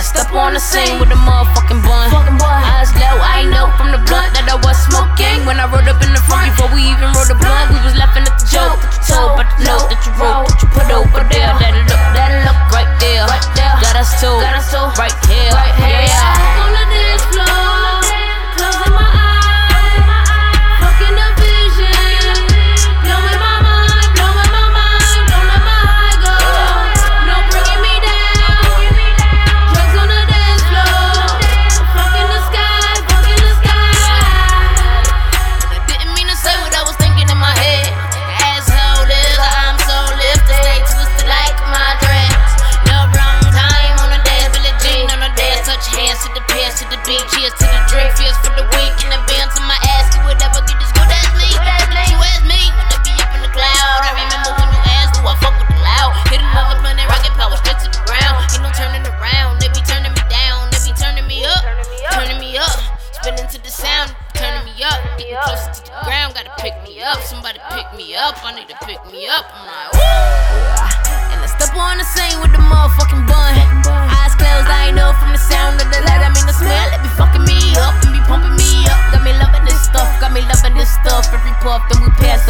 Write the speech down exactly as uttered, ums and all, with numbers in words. I step on the scene with a motherfucking bun. Eyes low, I know from the blunt that I was smoking when I rolled up in the front. Before we even rolled the blunt, we was laughing at the joke that you told, but the note that you wrote, that you put over there, that it look, that it look right there, got us two, right here, right here. Yeah. On the dance floor. Then we pass